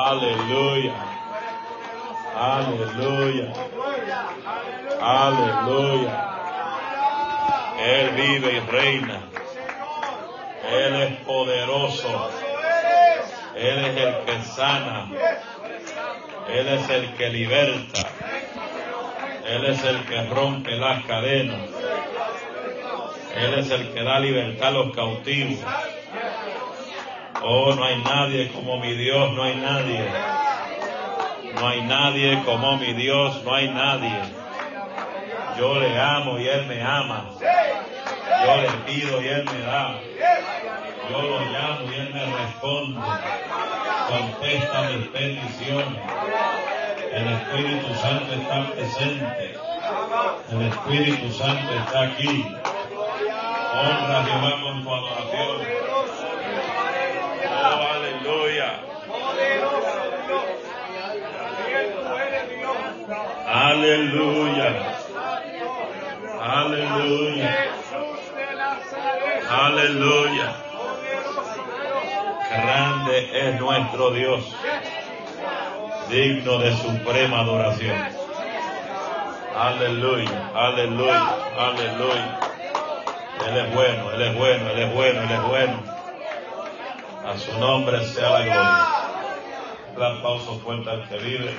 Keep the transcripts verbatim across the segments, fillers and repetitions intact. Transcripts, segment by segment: Aleluya. Aleluya. Aleluya. Él vive y reina. Él es poderoso. Él es el que sana. Él es el que liberta. Él es el que rompe las cadenas. Él es el que da libertad a los cautivos. Oh, no hay nadie como mi Dios, no hay nadie. No hay nadie como mi Dios, no hay nadie. Yo le amo y Él me ama. Yo le pido y Él me da. Yo lo llamo y Él me responde. Contesta mis peticiones. El Espíritu Santo está presente. El Espíritu Santo está aquí. Honra a Jehová con tu adoración. Oh, aleluya. Aleluya. Aleluya. Aleluya. Grande es nuestro Dios, digno de suprema adoración. Aleluya, aleluya, aleluya. Él es bueno, Él es bueno, Él es bueno, Él es bueno. A su nombre sea la gloria. Un gran aplauso fuerte al que vive.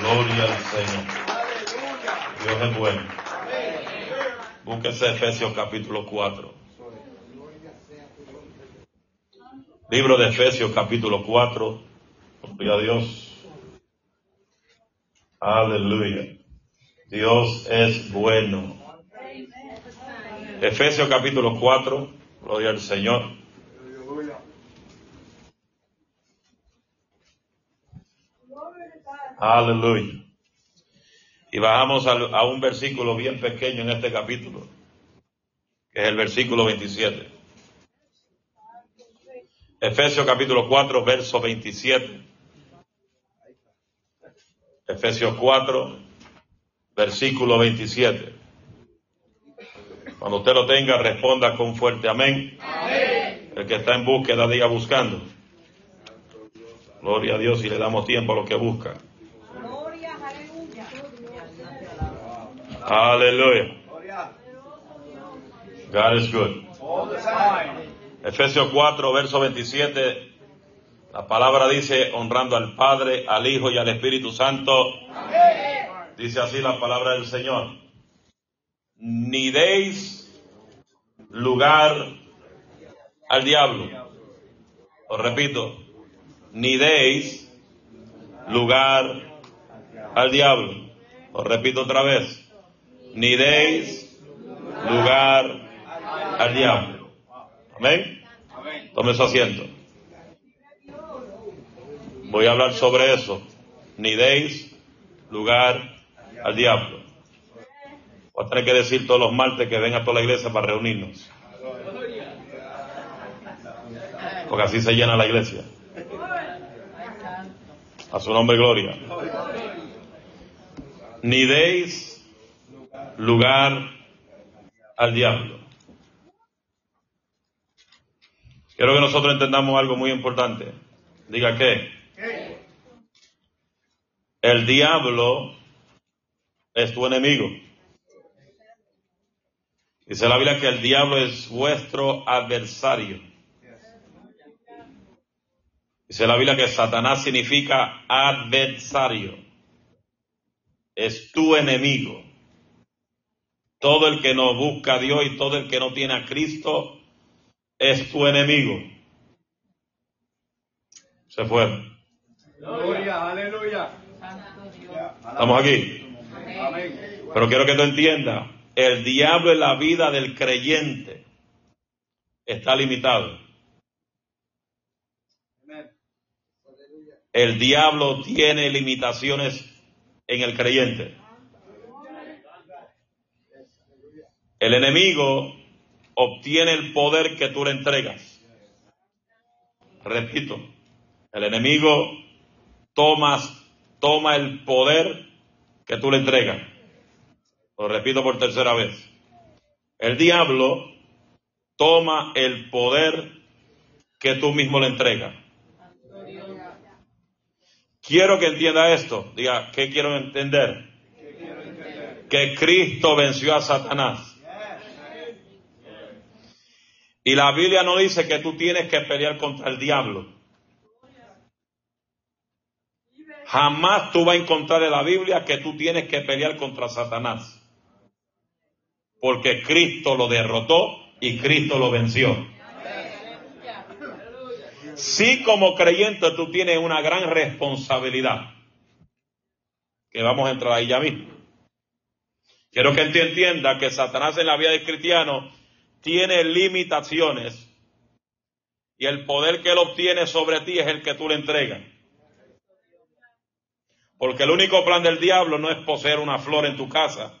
Gloria al Señor. Dios es bueno. Búsquese Efesios capítulo cuatro. Libro de Efesios capítulo cuatro. Gloria a Dios. Aleluya. Dios es bueno. Efesios capítulo cuatro. Gloria al Señor. Aleluya. Y bajamos a un versículo bien pequeño en este capítulo, que es el versículo veintisiete. Efesios capítulo cuatro, verso veintisiete. Efesios cuatro, versículo veintisiete. Cuando usted lo tenga, responda con fuerte amén. Amén. El que está en búsqueda, diga buscando. Gloria a Dios, y le damos tiempo a lo que busca. Gloria, aleluya. Aleluya. God is good. Efesios cuatro, verso veintisiete. La palabra dice, honrando al Padre, al Hijo y al Espíritu Santo. Amén. Dice así la palabra del Señor. Ni deis lugar al diablo. Os repito, ni deis lugar al diablo. Os repito otra vez, ni deis lugar al diablo. Amén. Tome su asiento. Voy a hablar sobre eso. Ni deis lugar al diablo. Al diablo. Voy a tener que decir todos los martes que venga a toda la iglesia para reunirnos, porque así se llena la iglesia. A su nombre, gloria. Ni deis lugar al diablo. Quiero que nosotros entendamos algo muy importante. Diga que el diablo es tu enemigo. Dice la Biblia que el diablo es vuestro adversario. Dice la Biblia que Satanás significa adversario. Es tu enemigo. Todo el que no busca a Dios y todo el que no tiene a Cristo es tu enemigo. Se fue. Gloria, aleluya. Estamos aquí. Pero quiero que tú entiendas, el diablo en la vida del creyente está limitado. El diablo tiene limitaciones en el creyente. El enemigo obtiene el poder que tú le entregas. Repito, el enemigo toma, toma el poder que tú le entregas. Lo repito por tercera vez. El diablo toma el poder que tú mismo le entregas. Quiero que entienda esto. Diga, ¿qué quiero entender? Que Cristo venció a Satanás. Y la Biblia no dice que tú tienes que pelear contra el diablo. Jamás tú vas a encontrar en la Biblia que tú tienes que pelear contra Satanás. Porque Cristo lo derrotó y Cristo lo venció. Sí, como creyente tú tienes una gran responsabilidad. Que vamos a entrar ahí ya mismo. Quiero que tú entiendas que Satanás en la vida del cristiano tiene limitaciones. Y el poder que él obtiene sobre ti es el que tú le entregas. Porque el único plan del diablo no es poseer una flor en tu casa.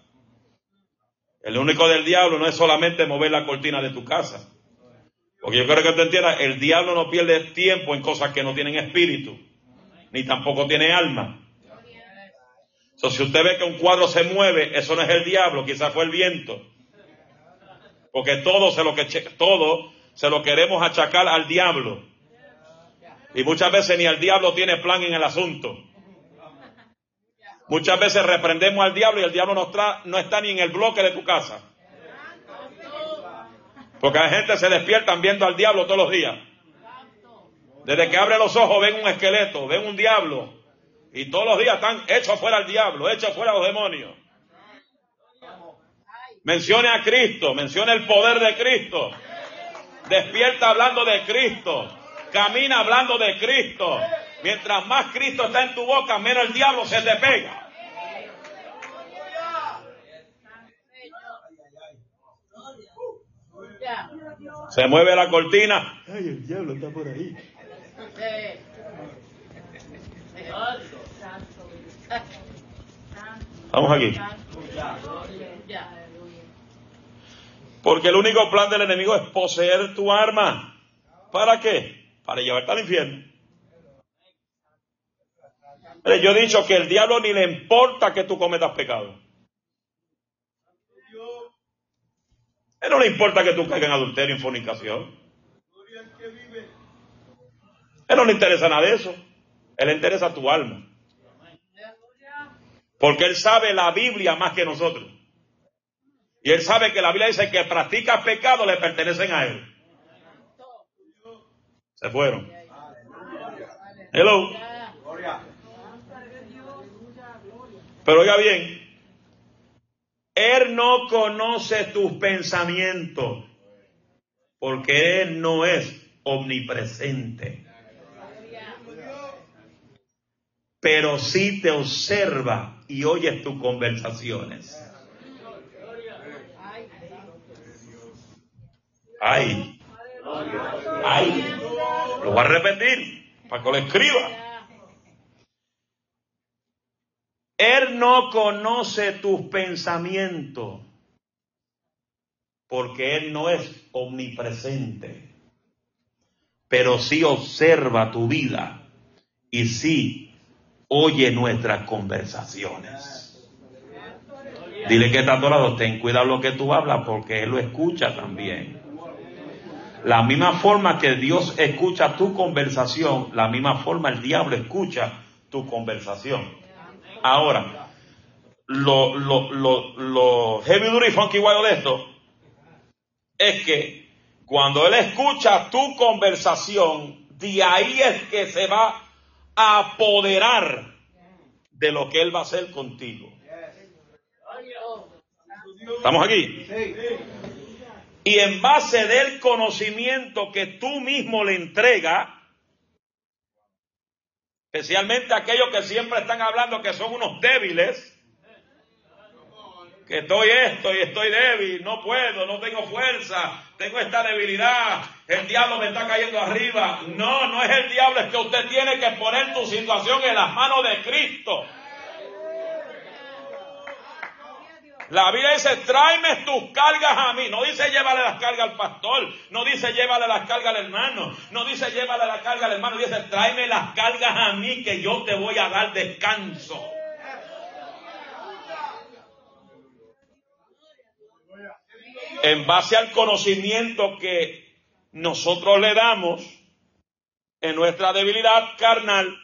El único del diablo no es solamente mover la cortina de tu casa. Porque yo creo que tú entiendas, el diablo no pierde tiempo en cosas que no tienen espíritu, ni tampoco tiene alma. Entonces, si usted ve que un cuadro se mueve, eso no es el diablo, quizás fue el viento. Porque todo se lo, que, todo se lo queremos achacar al diablo. Y muchas veces ni el diablo tiene plan en el asunto. Muchas veces reprendemos al diablo y el diablo no, tra- no está ni en el bloque de tu casa. Porque la gente se despierta viendo al diablo todos los días. Desde que abre los ojos ven un esqueleto, ven un diablo. Y todos los días están hechos fuera al diablo, hechos fuera a los demonios. Mencione a Cristo, mencione el poder de Cristo. Despierta hablando de Cristo. Camina hablando de Cristo. Mientras más Cristo está en tu boca, menos el diablo se te pega. Se mueve la cortina. Ay, el diablo está por ahí. Vamos aquí. Porque el único plan del enemigo es poseer tu arma. ¿Para qué? Para llevarte al infierno. Yo he dicho que el diablo ni le importa que tú cometas pecado. Él no le importa que tú caigas en adulterio, en fornicación. Él no le interesa nada de eso. Él le interesa tu alma. Porque él sabe la Biblia más que nosotros. Y él sabe que la Biblia dice que practicas pecado le pertenecen a él. Se fueron. Hello. Pero oiga bien. Él no conoce tus pensamientos, porque Él no es omnipresente. Pero sí te observa y oyes tus conversaciones. Ay, ay, lo voy a repetir para que lo escriba. Él no conoce tus pensamientos, porque Él no es omnipresente, pero sí observa tu vida y sí oye nuestras conversaciones. Dile que está a tu lado, ten cuidado lo que tú hablas, porque Él lo escucha también. La misma forma que Dios escucha tu conversación, la misma forma el diablo escucha tu conversación. Ahora, lo, lo, lo, lo heavy duty funky guayo de esto es que cuando él escucha tu conversación, de ahí es que se va a apoderar de lo que él va a hacer contigo. ¿Estamos aquí? Y en base del conocimiento que tú mismo le entregas, especialmente aquellos que siempre están hablando que son unos débiles, que estoy esto y estoy débil, no puedo, no tengo fuerza, tengo esta debilidad, el diablo me está cayendo arriba. No, no es el diablo, es que usted tiene que poner tu situación en las manos de Cristo. La Biblia dice, tráeme tus cargas a mí. No dice, llévale las cargas al pastor. No dice, llévale las cargas al hermano. No dice, llévale las cargas al hermano. Dice, tráeme las cargas a mí que yo te voy a dar descanso. En base al conocimiento que nosotros le damos, en nuestra debilidad carnal,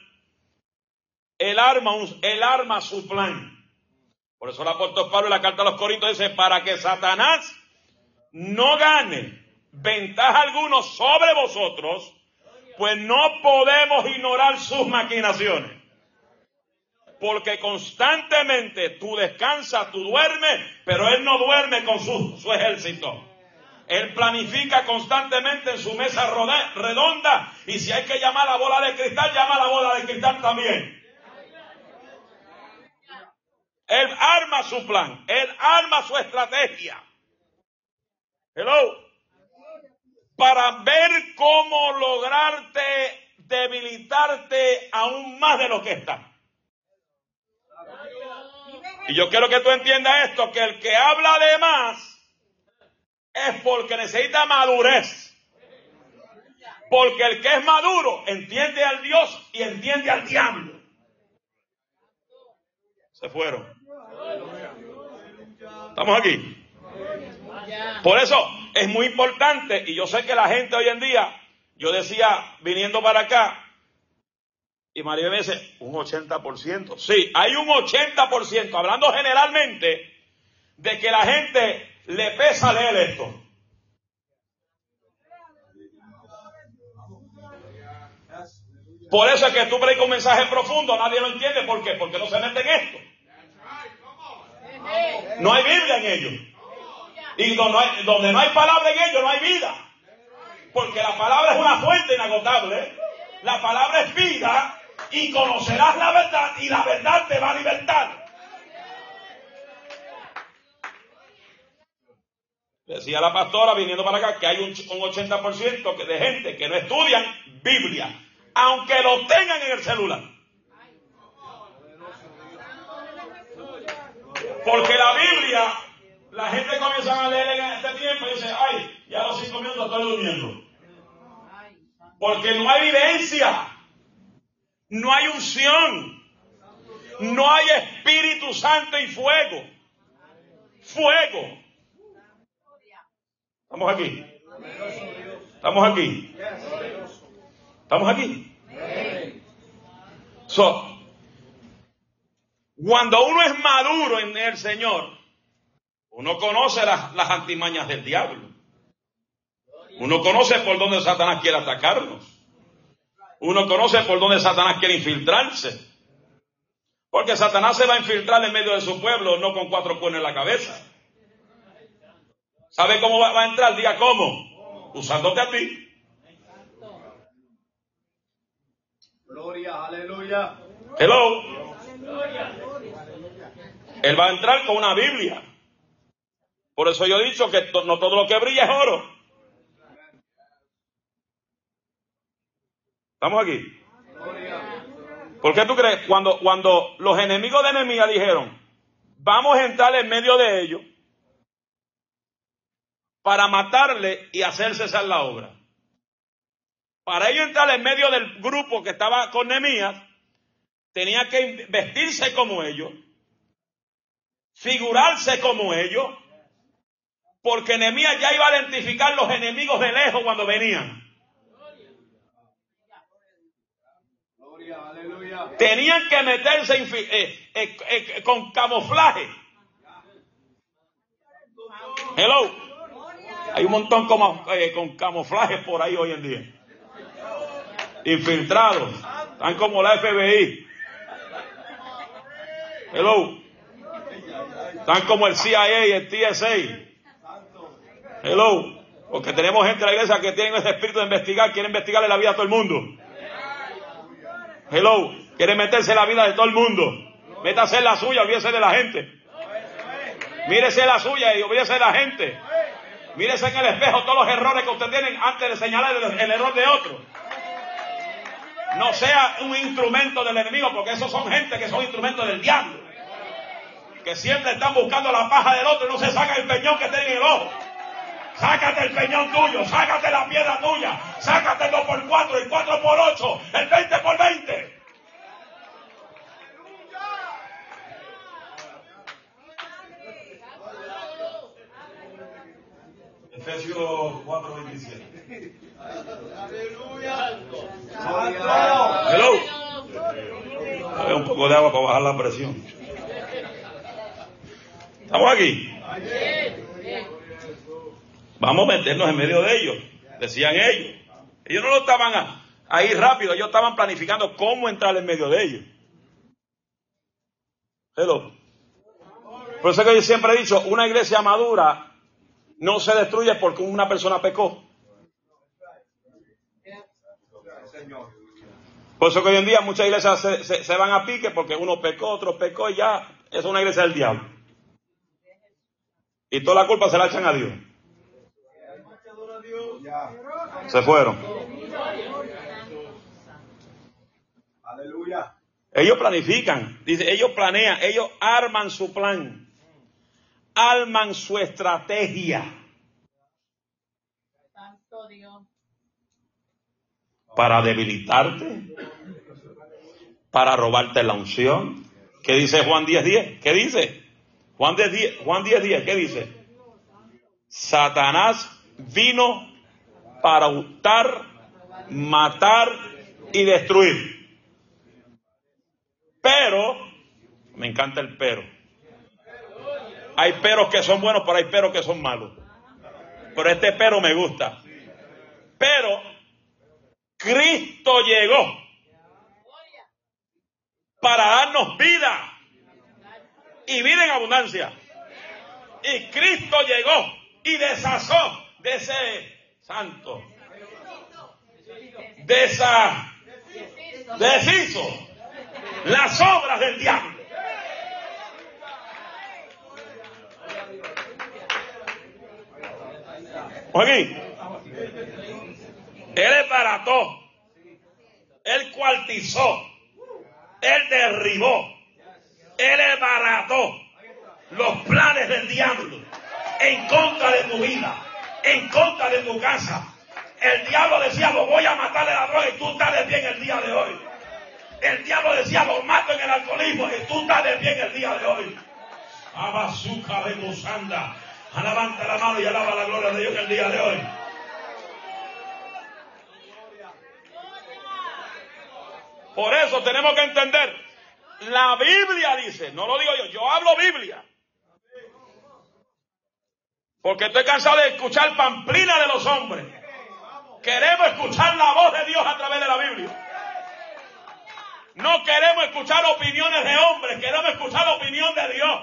él arma, él arma su plan. Por eso el apóstol Pablo en la carta a los Corintios dice, para que Satanás no gane ventaja alguna sobre vosotros, pues no podemos ignorar sus maquinaciones. Porque constantemente tú descansas, tú duermes, pero él no duerme con su, su ejército. Él planifica constantemente en su mesa redonda, y si hay que llamar a la bola de cristal, llama a la bola de cristal también. Él arma su plan, él arma su estrategia. Hello. Para ver cómo lograrte, debilitarte aún más de lo que está. Y yo quiero que tú entiendas esto, que el que habla de más es porque necesita madurez. Porque el que es maduro entiende al Dios y entiende al diablo. Se fueron. Estamos aquí. Por eso es muy importante, y yo sé que la gente hoy en día, yo decía viniendo para acá, y María me dice, un ochenta por ciento. Sí, hay un ochenta por ciento, hablando generalmente, de que la gente le pesa leer esto. Por eso es que tú predicas un mensaje profundo, nadie lo entiende. ¿Por qué? Porque no se meten en esto. No hay Biblia en ellos. Y donde no, hay, donde no hay palabra en ellos, no hay vida. Porque la palabra es una fuente inagotable. La palabra es vida, y conocerás la verdad, y la verdad te va a libertar. Decía la pastora viniendo para acá que hay un, un ochenta por ciento de gente que no estudian Biblia, aunque lo tengan en el celular. Porque la Biblia, la gente comienza a leer en este tiempo y dice, ay, ya a los cinco minutos estoy durmiendo. Porque no hay evidencia, no hay unción, no hay Espíritu Santo y fuego. Fuego. Estamos aquí. Estamos aquí. Estamos aquí. So, cuando uno es maduro en el Señor, uno conoce las, las antimañas del diablo. Uno conoce por dónde Satanás quiere atacarnos. Uno conoce por dónde Satanás quiere infiltrarse. Porque Satanás se va a infiltrar en medio de su pueblo, no con cuatro cuernos en la cabeza. ¿Sabe cómo va a entrar? Diga cómo. Usándote a ti. Gloria, aleluya. Hello. Él va a entrar con una Biblia. Por eso yo he dicho que to- no todo lo que brilla es oro. ¿Estamos aquí? ¿Por qué tú crees? Cuando, cuando los enemigos de Nehemías dijeron, vamos a entrar en medio de ellos, para matarle y hacer cesar la obra. Para ello entrar en medio del grupo que estaba con Nehemías, tenía que vestirse como ellos, figurarse como ellos, porque Nehemías ya iba a identificar los enemigos de lejos cuando venían. Gloria, aleluya. Tenían que meterse infi- eh, eh, eh, con camuflaje. Hello. Hay un montón como, eh, con camuflajes por ahí hoy en día. Infiltrados. Están como la F B I. Hello. Están como el C I A y el T S A. Hello. Porque tenemos gente en la iglesia que tiene ese espíritu de investigar. Quieren investigarle la vida a todo el mundo. Hello. Quieren meterse en la vida de todo el mundo. Métase en la suya, olvídese de la gente. Mírese la suya y olvídese de la gente. Mírese en el espejo todos los errores que usted tiene antes de señalar el, el error de otro. No sea un instrumento del enemigo, porque esos son gente que son instrumentos del diablo. Que siempre están buscando la paja del otro y no se saca el peñón que tiene en el ojo. Sácate el peñón tuyo, sácate la piedra tuya, sácate el dos por cuatro, el cuatro por ocho, el veinte por veinte. Efesios cuatro veintisiete. Aleluya. Hello. Un poco de agua para bajar la presión. ¿Estamos aquí? Vamos a meternos en medio de ellos, decían ellos. Ellos no lo estaban ahí rápido, ellos estaban planificando cómo entrar en medio de ellos. Hello. Por eso que yo siempre he dicho, una iglesia madura no se destruye porque una persona pecó. Por eso que hoy en día muchas iglesias se, se, se van a pique porque uno pecó, otro pecó y ya es una iglesia del diablo. Y toda la culpa se la echan a Dios. Se fueron. Aleluya. Ellos planifican, dice, ellos planean, ellos arman su plan, arman su estrategia. Santo Dios. Para debilitarte, para robarte la unción. ¿Qué dice Juan diez diez? ¿Qué dice? Juan diez diez, Juan diez diez, ¿qué dice? Satanás vino para hurtar, matar y destruir. Pero, me encanta el pero. Hay peros que son buenos, pero hay peros que son malos. Pero este pero me gusta. Pero, Cristo llegó para darnos vida y vida en abundancia. Y Cristo llegó y deshazó de ese santo. De esa deshizo. Las obras del diablo. Oye, él desbarató, él cuartizó, él derribó, él desbarató los planes del diablo en contra de tu vida, en contra de tu casa. El diablo decía: lo voy a matar el arroz, y tú estás de pie en el día de hoy. El diablo decía: lo mato en el alcoholismo, y tú estás de pie en el día de hoy. Abazuca de Musanda. Levanta la mano y alaba la gloria de Dios en el día de hoy. Por eso tenemos que entender. La Biblia dice, no lo digo yo, yo hablo Biblia. Porque estoy cansado de escuchar pamplina de los hombres. Queremos escuchar la voz de Dios a través de la Biblia. No queremos escuchar opiniones de hombres, queremos escuchar la opinión de Dios.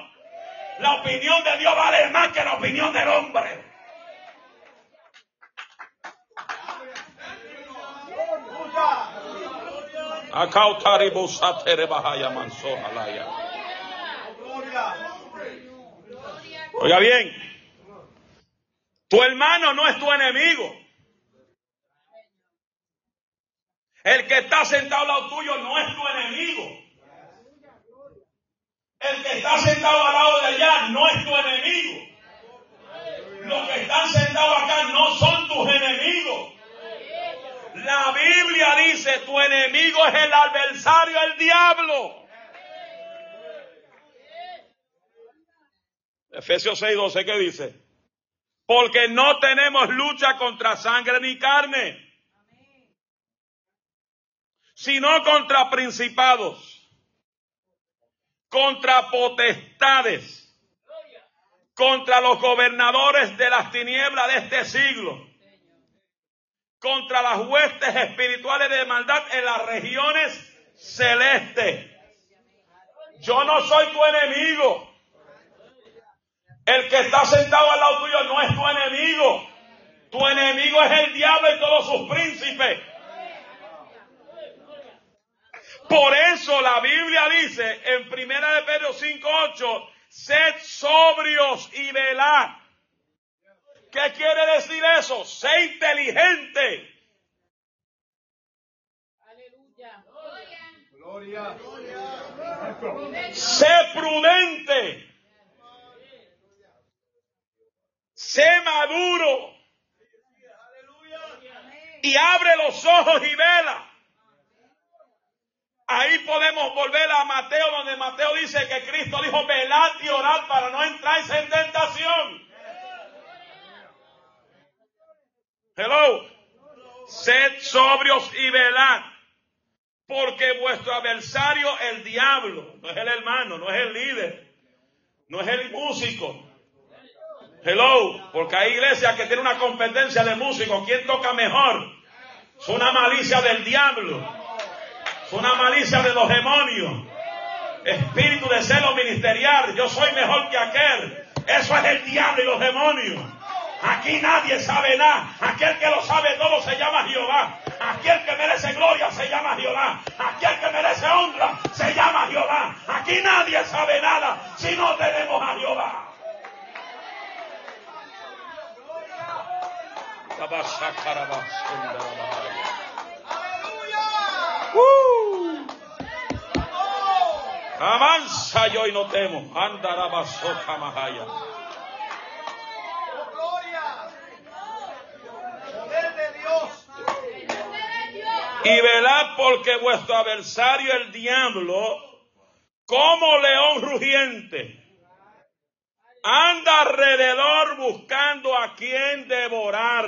La opinión de Dios vale más que la opinión del hombre. Oiga bien, tu hermano no es tu enemigo. El que está sentado al lado tuyo no es tu enemigo. El que está sentado al lado de allá no es tu enemigo. Los que están sentados acá no son tus enemigos. La Biblia dice: tu enemigo es el adversario, el diablo. Efesios seis doce, ¿qué dice? Porque no tenemos lucha contra sangre ni carne, sino contra principados, contra potestades, contra los gobernadores de las tinieblas de este siglo, contra las huestes espirituales de maldad en las regiones celestes. Yo no soy tu enemigo. El que está sentado al lado tuyo no es tu enemigo. Tu enemigo es el diablo y todos sus príncipes. Por eso la Biblia dice en Primera de Pedro cinco ocho, sed sobrios y velad. ¿Qué quiere decir eso? Sé inteligente. Aleluya. Gloria. Gloria. Sé prudente. Sé maduro. Y abre los ojos y vela. Ahí podemos volver a Mateo, donde Mateo dice que Cristo dijo: velad y orad para no entráis en tentación. Hello. Sed sobrios y velad. Porque vuestro adversario, el diablo, no es el hermano, no es el líder, no es el músico. Hello, porque hay iglesias que tienen una competencia de músicos. ¿Quién toca mejor? Es una malicia del diablo. Es una malicia de los demonios. Espíritu de celo ministerial. Yo soy mejor que aquel. Eso es el diablo y los demonios. Aquí nadie sabe nada. Aquel que lo sabe todo se llama Jehová. Aquel que merece gloria se llama Jehová. Aquel que merece honra se llama Jehová. Aquí nadie sabe nada si no tenemos a Jehová. Uh. Avanza yo y no temo. Andarabaso Kamahaya. Y velad porque vuestro adversario el diablo, como león rugiente, anda alrededor buscando a quien devorar.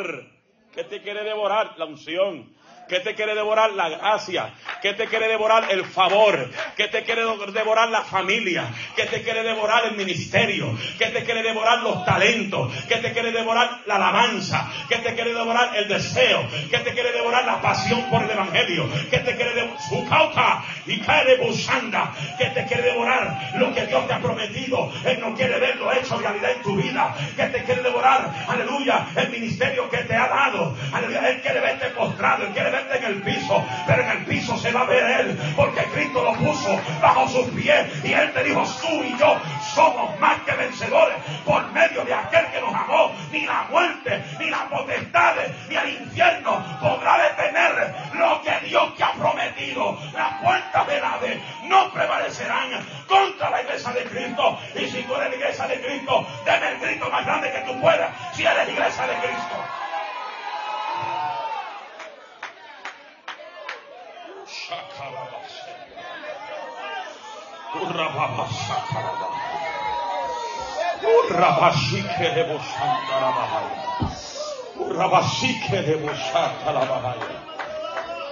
¿Qué te quiere devorar? La unción. ¿Qué te quiere devorar? La gracia. ¿Qué te quiere devorar? El favor. ¿Qué te quiere devorar? La familia. ¿Qué te quiere devorar? El ministerio. ¿Qué te quiere devorar? Los talentos. ¿Qué te quiere devorar? La alabanza. ¿Qué te quiere devorar? El deseo. ¿Qué te quiere devorar? La pasión por el evangelio. ¿Qué te quiere devorar? Su cauta y cae de busanda. ¿Qué te quiere devorar? Lo que Dios te ha prometido. Él no quiere verlo hecho realidad en tu vida. ¿Qué te quiere devorar? Aleluya. El ministerio que te ha dado. Aleluya. Él quiere verte postrado. Él quiere en el piso, pero en el piso se va a ver él, porque Cristo lo puso bajo sus pies, y él te dijo: tú y yo somos más que vencedores por medio de aquel que nos amó. Ni la muerte, ni las potestades, ni el infierno podrá detener lo que Dios te ha prometido. Las puertas del Hades no prevalecerán contra la iglesia de Cristo. Y si tú eres la iglesia de Cristo, deme el grito más grande que tú puedas si eres la iglesia de Cristo.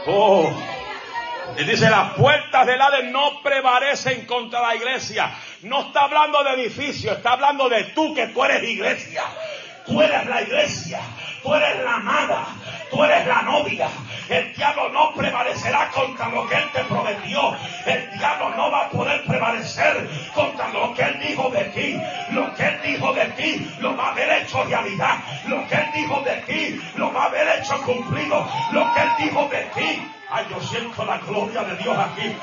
Oh, y dice: las puertas del Hades no prevalecen contra la iglesia. No está hablando de edificio, está hablando de tú, que tú eres iglesia. Tú eres la iglesia, tú eres la amada, tú eres la novia. El diablo no prevalecerá contra lo que él te prometió. El diablo no va a poder prevalecer contra lo que él dijo de ti. Lo que él dijo de ti lo va a haber hecho realidad. Lo que él dijo de ti lo va a haber hecho cumplido. Lo que él dijo de ti. Ay, yo siento la gloria de Dios aquí.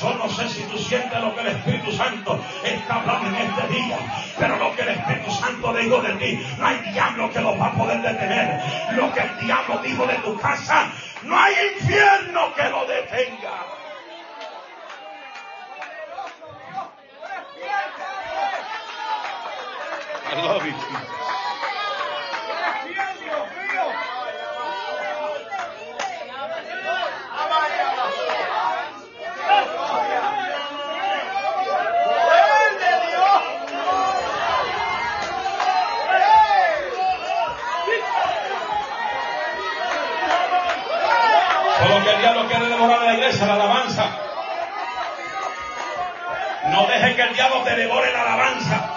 Yo no sé si tú sientes lo que el Espíritu Santo está hablando en este día, pero lo que el Espíritu Santo dijo de ti, no hay diablo que lo va a poder detener. Lo que el diablo dijo de tu casa, no hay infierno que lo detenga. I love you, Jesus. La alabanza, no dejes que el diablo te devore la alabanza,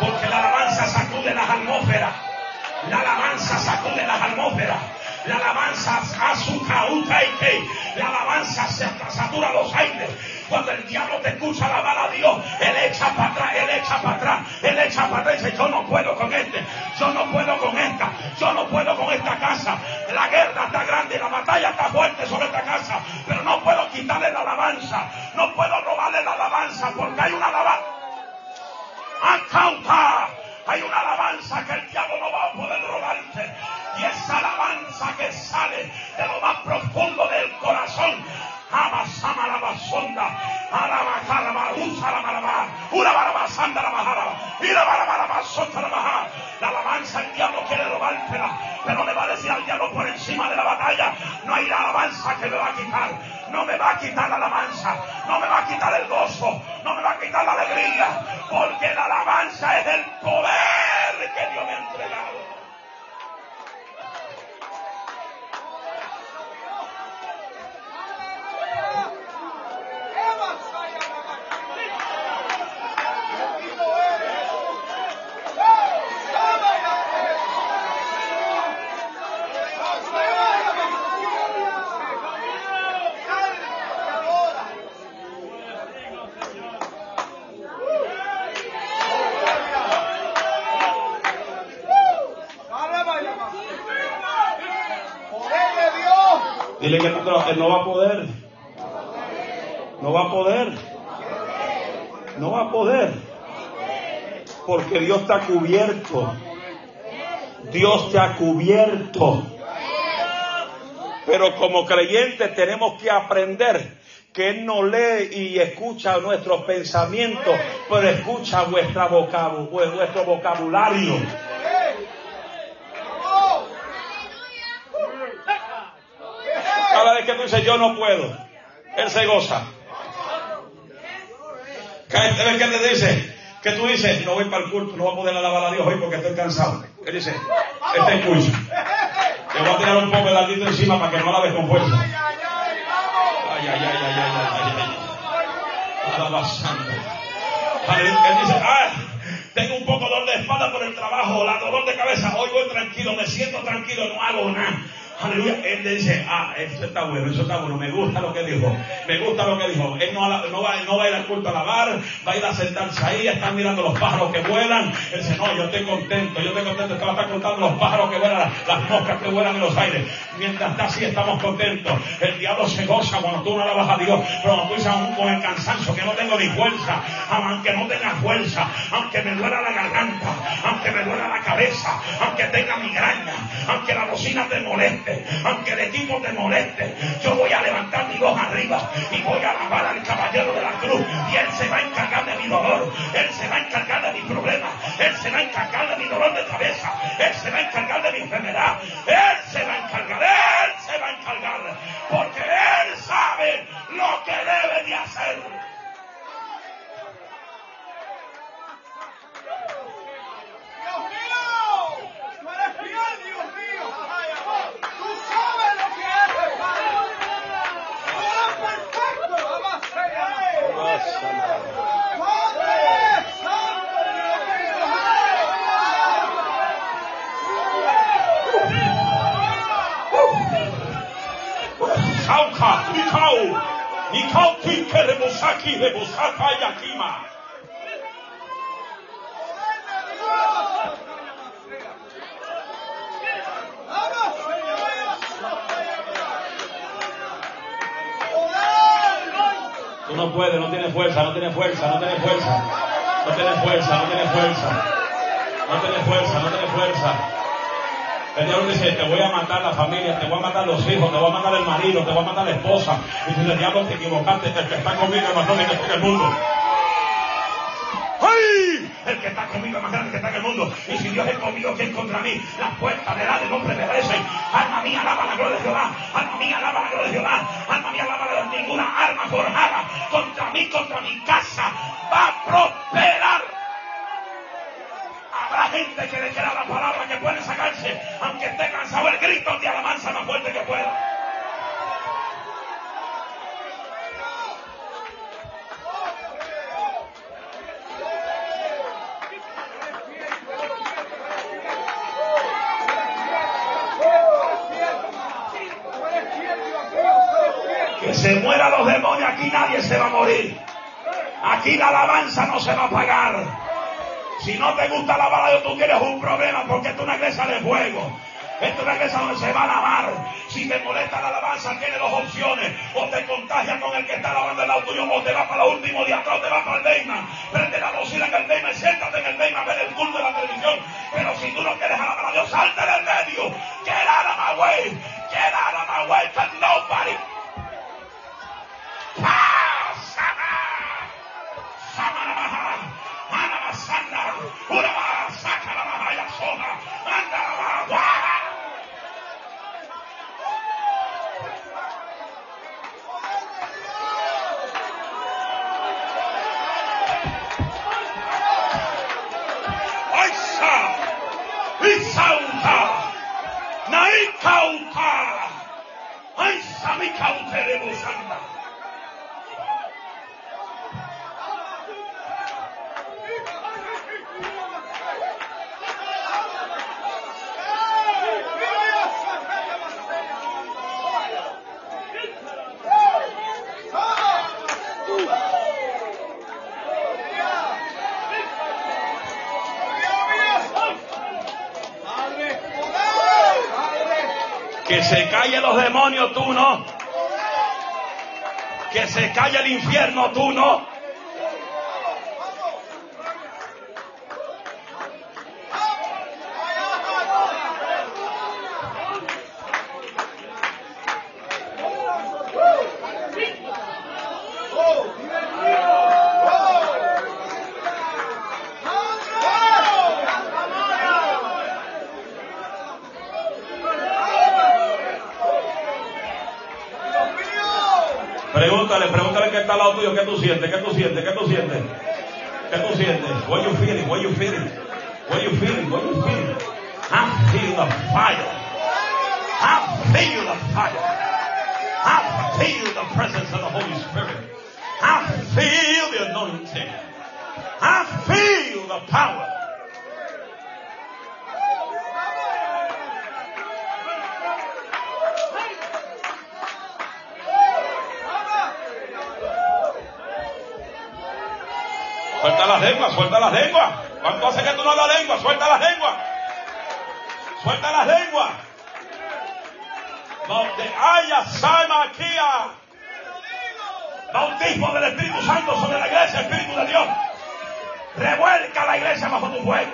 porque la alabanza sacude las atmósferas. La alabanza sacude las atmósferas. La alabanza azuca uca y que la alabanza satura los aires. Cuando el diablo te escucha alabar a Dios, él echa para atrás, él echa para atrás, él echa para atrás y dice: yo no puedo con este, yo no puedo con esta, yo no puedo con esta casa. La guerra está grande, la batalla está fuerte sobre esta casa, pero no puedo quitarle la alabanza, no puedo robarle la alabanza, porque hay una alabanza. Hay una alabanza que el diablo no va a poder robarte, y esa alabanza que sale de lo más profundo del corazón. La alabanza el diablo quiere robártela, pero le va a decir al diablo por encima de la batalla: no hay la alabanza que me va a quitar, no me va a quitar la alabanza, no me va a quitar el gozo, no me va a quitar la alegría, porque la alabanza es el poder que Dios me ha entregado. Dile que no, él no va a poder. No va a poder. No va a poder. Porque Dios te ha cubierto. Dios te ha cubierto. Pero como creyentes tenemos que aprender que Él no lee y escucha nuestros pensamientos, pero escucha vuestra vocab- vuestro vocabulario. Cada vez que tú dices yo no puedo, Él se goza. Cada vez que te dice, que tú dices no voy para el culto, no voy a poder alabar a Dios hoy porque estoy cansado, Él dice, Él te escucha. Te voy a tirar un poco de ladito encima para que no la descompuestes. Ay, ay, ay, ay, ay, ay, ay. Alaba Santo. Él dice, ah, tengo un poco de dolor de espalda por el trabajo, la dolor de cabeza, hoy voy tranquilo, me siento tranquilo, no hago nada. Aleluya. Él le dice, ah, eso está bueno, eso está bueno, me gusta lo que dijo, me gusta lo que dijo. Él no, no, va, no va a ir al culto a lavar, va a ir a sentarse ahí, están mirando los pájaros que vuelan. Él dice, no, yo estoy contento, yo estoy contento, estaba está contando los pájaros que vuelan, las moscas que vuelan en los aires. Mientras está así, estamos contentos. El diablo se goza cuando tú no alabas a Dios, pero cuando tú dices, aún con el cansancio, que no tengo ni fuerza, aunque no tenga fuerza, aunque me duela la garganta, aunque me duela la cabeza, aunque tenga migraña, aunque la bocina te moleste, aunque el equipo te moleste, yo voy a levantar mi voz arriba y voy a alabar al caballero de la cruz, y Él se va a encargar de mi dolor, Él se va a encargar de mis problemas, Él se va a encargar de mi dolor de cabeza, Él se va a encargar de mi enfermedad, Él se va a encargar, Él se va a encargar, porque Él sabe lo que debe de hacer. Dios mío, tú eres fiel, Dios mío. Tú no puedes, no tienes fuerza, no tienes fuerza, no tienes fuerza, no tienes fuerza, no tienes fuerza, no tienes fuerza, no tienes fuerza. El diablo dice, te voy a matar la familia, te voy a matar los hijos, te voy a matar el marido, te voy a matar la esposa. Y dice, el diablo, te equivocaste, el que está conmigo es más grande que está en el mundo. ¡Ay! El que está conmigo es más grande que está en el mundo. Y si Dios es conmigo, ¿quién contra mí? Las puertas del del hombre merecen. Alma mía, alaba la gloria de Jehová. Alma mía, alaba la gloria de Jehová. Alma mía, alaba la gloria de Jehová. Ninguna arma forjada contra mí, contra mi casa, va a prosperar. Habrá gente que le queda la palabra que puede sacarse, aunque esté cansado, el grito de alabanza más fuerte que pueda. Que se mueran los demonios, aquí nadie se va a morir. Aquí la alabanza no se va a apagar. Si no te gusta la palabra, tú tienes un problema, porque esto es una iglesia de fuego. Esto es una iglesia donde se va a alabar. Si te molesta la alabanza, tienes dos opciones: o te contagias con el que está alabando el lado tuyo, o te vas para lo último de atrás, o te vas para el Deima. Prende la bocina en el Deima, siéntate en el Deima, ve el culto de la televisión. Pero si tú no quieres alabar a Dios, salte del medio. Get out of my way, get out of my way, but nobody. Se cae calle los demonios, tú no. Que se calle el infierno, tú no. Pregúntale, pregúntale que está al lado tuyo. ¿Qué tú sientes? ¿Qué tú sientes? ¿Qué tú sientes? ¿Qué tú sientes? What you feeling? What you feeling? What you feeling? What you feeling? I feel the fire. I feel the fire. I feel the presence of the Holy Spirit. I feel the anointing. I feel the power. Suelta las lenguas, suelta las lenguas. ¿Cuánto hace que tú no la lengua? Suelta las lenguas. Suelta las lenguas. Donde haya samarquía, bautismo del Espíritu Santo sobre la iglesia, Espíritu de Dios. Revuelca la iglesia bajo tu fuego.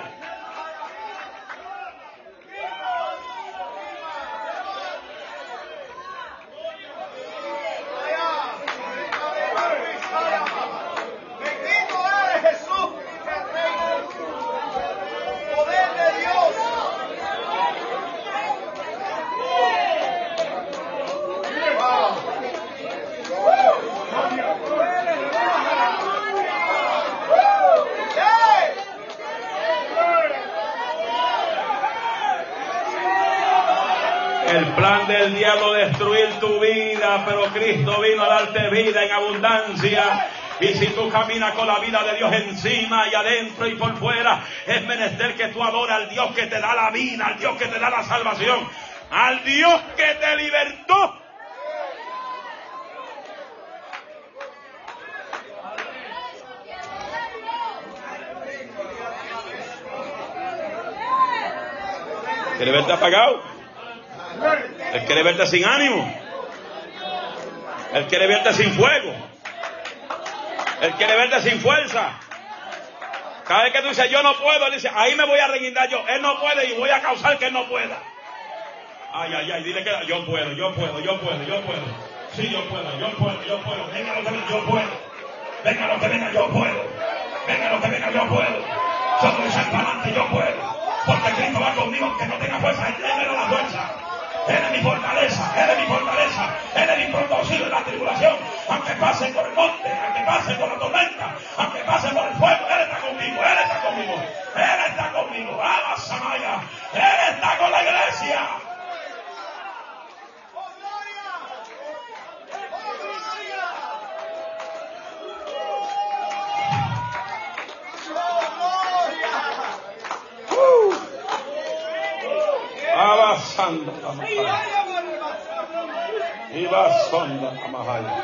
El diablo destruir tu vida, pero Cristo vino a darte vida en abundancia. Y si tú caminas con la vida de Dios encima y adentro y por fuera, es menester que tú adores al Dios que te da la vida, al Dios que te da la salvación, al Dios que te libertó. ¿Te libertad apagado? Él quiere verte sin ánimo. Él quiere verte sin fuego. Él quiere verte sin fuerza. Cada vez que tú dices, yo no puedo, él dice, ahí me voy a reguindar yo. Él no puede y voy a causar que él no pueda. Ay, ay, ay, dile que yo puedo, yo puedo, yo puedo, yo puedo. Sí, yo puedo, yo puedo, yo puedo. Venga lo que venga, yo puedo. Venga lo que venga, yo puedo. Venga lo que venga, yo puedo. Yo voy a echar para adelante, yo puedo. Porque Cristo va conmigo, que no tenga fuerza, él me la fuerza. Él es mi fortaleza, Él es mi fortaleza, Él es mi pronto auxilio en la tribulación. Aunque pase por el monte, aunque pase por la tormenta, aunque pase por el fuego, Él está conmigo, Él está conmigo, Él está conmigo. Ama Samaya, Él está con la iglesia. Abasanda Amahaya. Ibasanda Amahaya.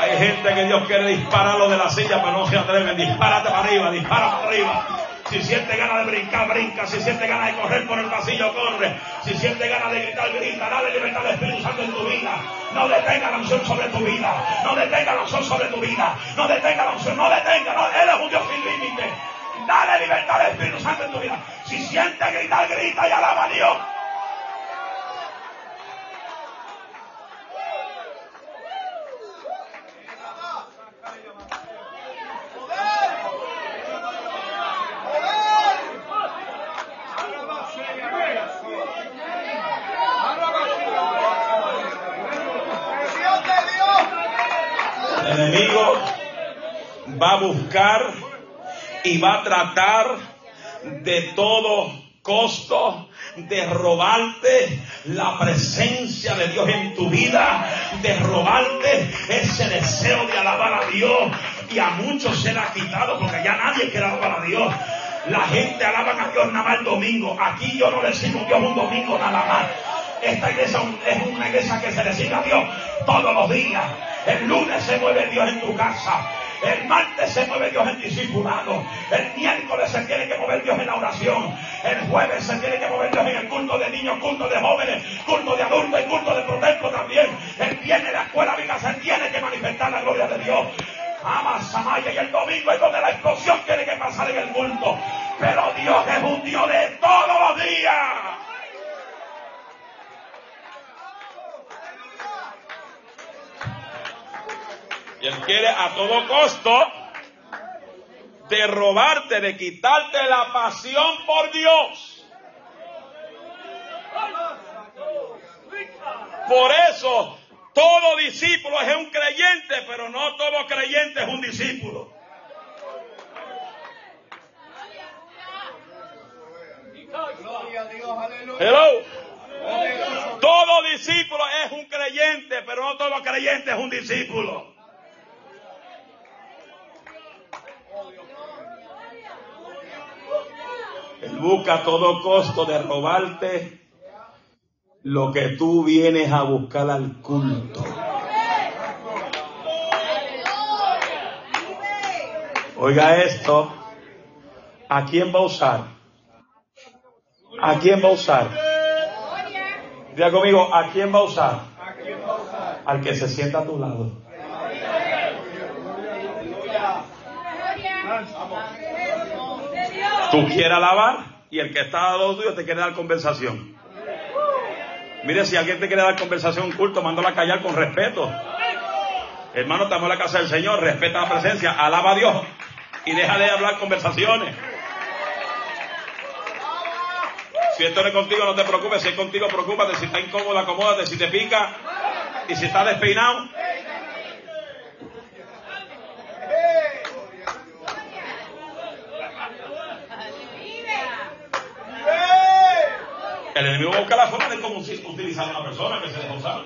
Hay gente que Dios quiere dispararlo de la silla, pero no se atreven. Dispárate para arriba, dispara para arriba. Si siente ganas de brincar, brinca. Si siente ganas de correr por el pasillo, corre. Si siente ganas de gritar, grita. Dale libertad al Espíritu Santo en tu vida. No detenga la unción sobre tu vida. No detenga la unción sobre tu vida. No detenga la unción. No detenga. No. Él es un Dios sin límite. Dale libertad al Espíritu Santo en tu vida. Si siente gritar, grita y alaba a Dios. Va a buscar y va a tratar de todo costo de robarte la presencia de Dios en tu vida, de robarte ese deseo de alabar a Dios, y a muchos se le ha quitado porque ya nadie quiere alabar a Dios. La gente alaba a Dios nada más el domingo. Aquí yo no le sirvo a Dios un domingo nada más. Esta iglesia es una iglesia que se le sirve a Dios todos los días. El lunes se mueve Dios en tu casa. El martes se mueve Dios en discipulado. El miércoles se tiene que mover Dios en la oración. El jueves se tiene que mover Dios en el culto de niños, culto de jóvenes, culto de adultos y culto de protestos también. El viernes la escuela viva se tiene que manifestar la gloria de Dios. Amazamaya, y el domingo es donde la explosión tiene que pasar en el mundo. Pero Dios es un Dios de todos los días. Y Él quiere a todo costo de robarte, de quitarte la pasión por Dios. Por eso, todo discípulo es un creyente, pero no todo creyente es un discípulo. Gloria a Dios, aleluya. Hello. Todo discípulo es un creyente, pero no todo creyente es un discípulo. Él busca a todo costo de robarte lo que tú vienes a buscar al culto. Oiga esto, ¿a quién va a usar? ¿A quién va a usar? Diga conmigo, ¿a quién va a usar? Al que se sienta a tu lado. Tú quieres alabar y el que está al lado tuyo te quiere dar conversación. Mire, si alguien te quiere dar conversación, un culto, mándala a callar con respeto. Hermano, estamos en la casa del Señor, respeta la presencia, alaba a Dios y déjale de hablar conversaciones. Si esto no es contigo, no te preocupes. Si es contigo, preocúpate. Si está incómodo, acomódate. Si te pica y si está despeinado. El enemigo busca la forma de cómo utilizar a una persona que se deja usar.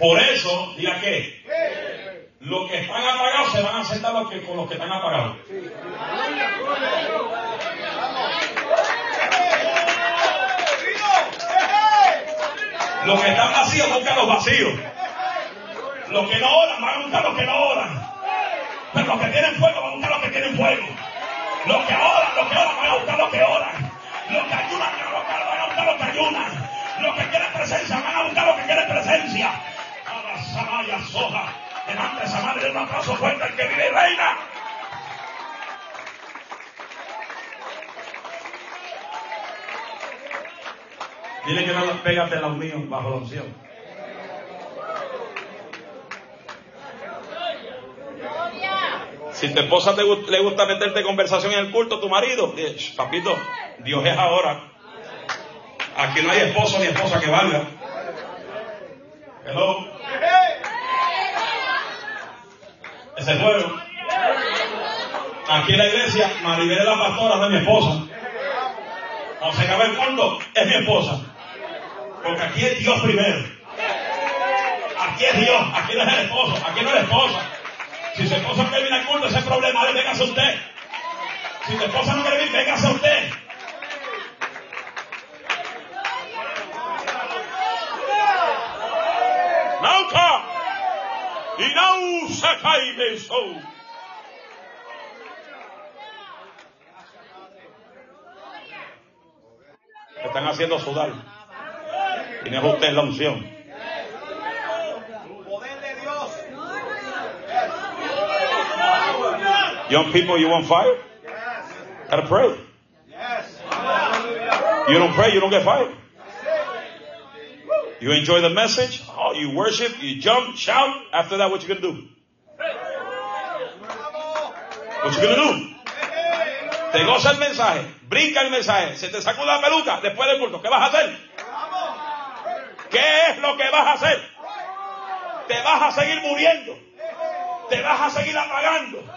Por eso, diga que los que están apagados se van a sentar los que, con los que están apagados. Los que están vacíos buscan los vacíos. Los que no oran van a buscar los que no oran. Pero los que tienen fuego van a buscar los que tienen fuego. Los que oran, los que oran, van a buscar los que oran. Los que ayudan, van a buscar los que ayudan. Los que quieren presencia, van a buscar los que quieren presencia. A la Samaya Soja, delante de esa madre, un aplauso fuerte al que vive y reina. Dile que no las pegas de los míos bajo la unción. Si tu esposa te, le gusta meterte conversación en el culto, tu marido, papito, Dios es ahora. Aquí no hay esposo ni esposa que valga. Hello. Ese fuego. Aquí en la iglesia, Maribel la pastora no es mi esposa. Cuando se acaba el culto, es mi esposa. Porque aquí es Dios primero. Aquí es Dios, aquí no es el esposo, aquí no es la esposa. Si su esposa no quiere venir al culto, ese problema de véngase usted. Si su esposa no quiere venir, véngase usted. ¡Nauca! ¡Y no se cae de sol! Me están haciendo sudar. Y no es usted la unción. Young people, you want fire? Yes. Gotta pray. Yes. You don't pray, you don't get fired. You enjoy the message. Oh, you worship, you jump, shout. After that, what you gonna do? What you gonna do? Te goza el mensaje, brinca el mensaje, se te sacude la peluca después del culto. ¿Qué vas a hacer? ¿Qué es lo que vas a hacer? Te vas a seguir muriendo. Te vas a seguir apagando.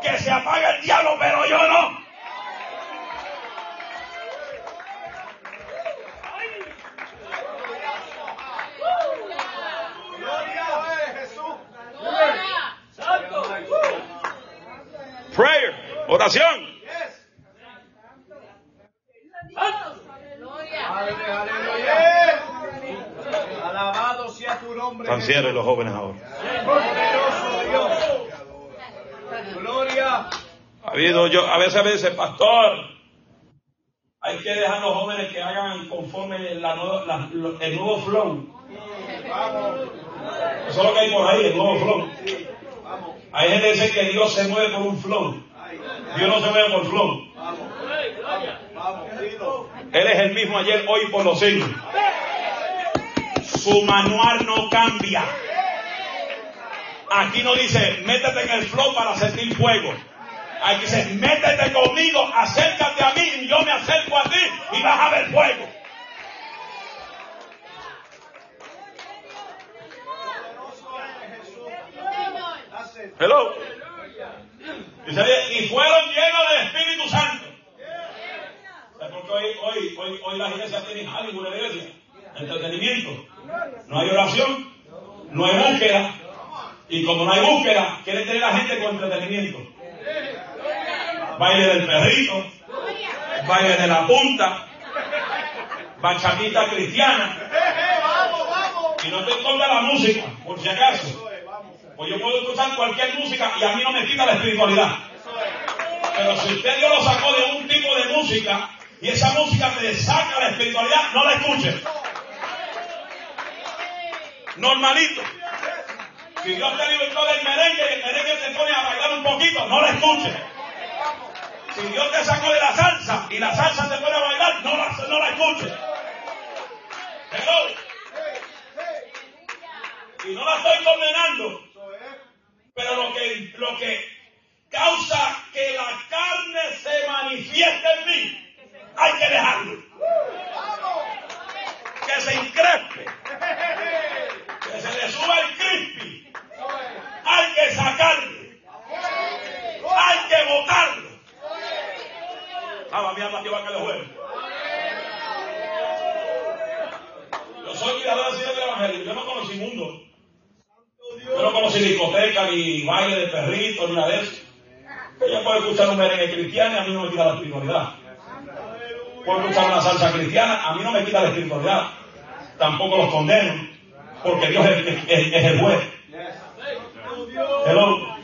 Que se apaga el diablo, pero yo no. Prayer, oración. cierren los jóvenes ahora. Ha habido yo, a veces a veces, pastor, hay que dejar a los jóvenes que hagan conforme la, la, la, el nuevo flow. Eso es lo que hay por ahí, el nuevo flow. Hay gente que dice que Dios se mueve por un flow. Dios no se mueve por flow. Él es el mismo ayer, hoy y por los siglos. Su manual no cambia. Aquí no dice, métete en el flow para sentir fuego. Aquí dice, métete conmigo, acércate a mí y yo me acerco a ti y vas a ver fuego. Hello. Y fueron llenos del Espíritu Santo. Porque hoy, hoy, hoy, hoy las iglesias tienen a ninguna iglesia. Entretenimiento. No hay oración. No hay búsqueda. Y como no hay búsqueda, quieren tener a la gente con entretenimiento. Baile del perrito. Baile de la punta. Bachatita cristiana. Y no te importa la música, por si acaso. Pues yo puedo escuchar cualquier música y a mí no me quita la espiritualidad. Pero si usted Dios lo sacó de un tipo de música y esa música te saca la espiritualidad, no la escuche. Normalito. Si Dios te libertó del merengue y el merengue te pone a bailar un poquito, no la escuche. Si Dios te sacó de la salsa y la salsa te pone a bailar, no la, no la escuche. Pero, y no la estoy condenando. Pero lo que, lo que causa que la carne se manifieste en mí, hay que dejarlo. Que se increspe. Que se le suba el crispy. Hay que sacarlo. Hay que botarlo. Ah, mi alma, que va que le juegue. Yo soy cuidador de del Evangelio. Yo no conocí mundo. Yo no conocí discoteca, ni baile de perrito, ni nada de eso. Ella puede escuchar un merengue cristiano y a mí no me quita la espiritualidad. Puedo escuchar una salsa cristiana, a mí no me quita la espiritualidad. Tampoco los condeno, porque Dios es, es, es el juez. ¿Hello?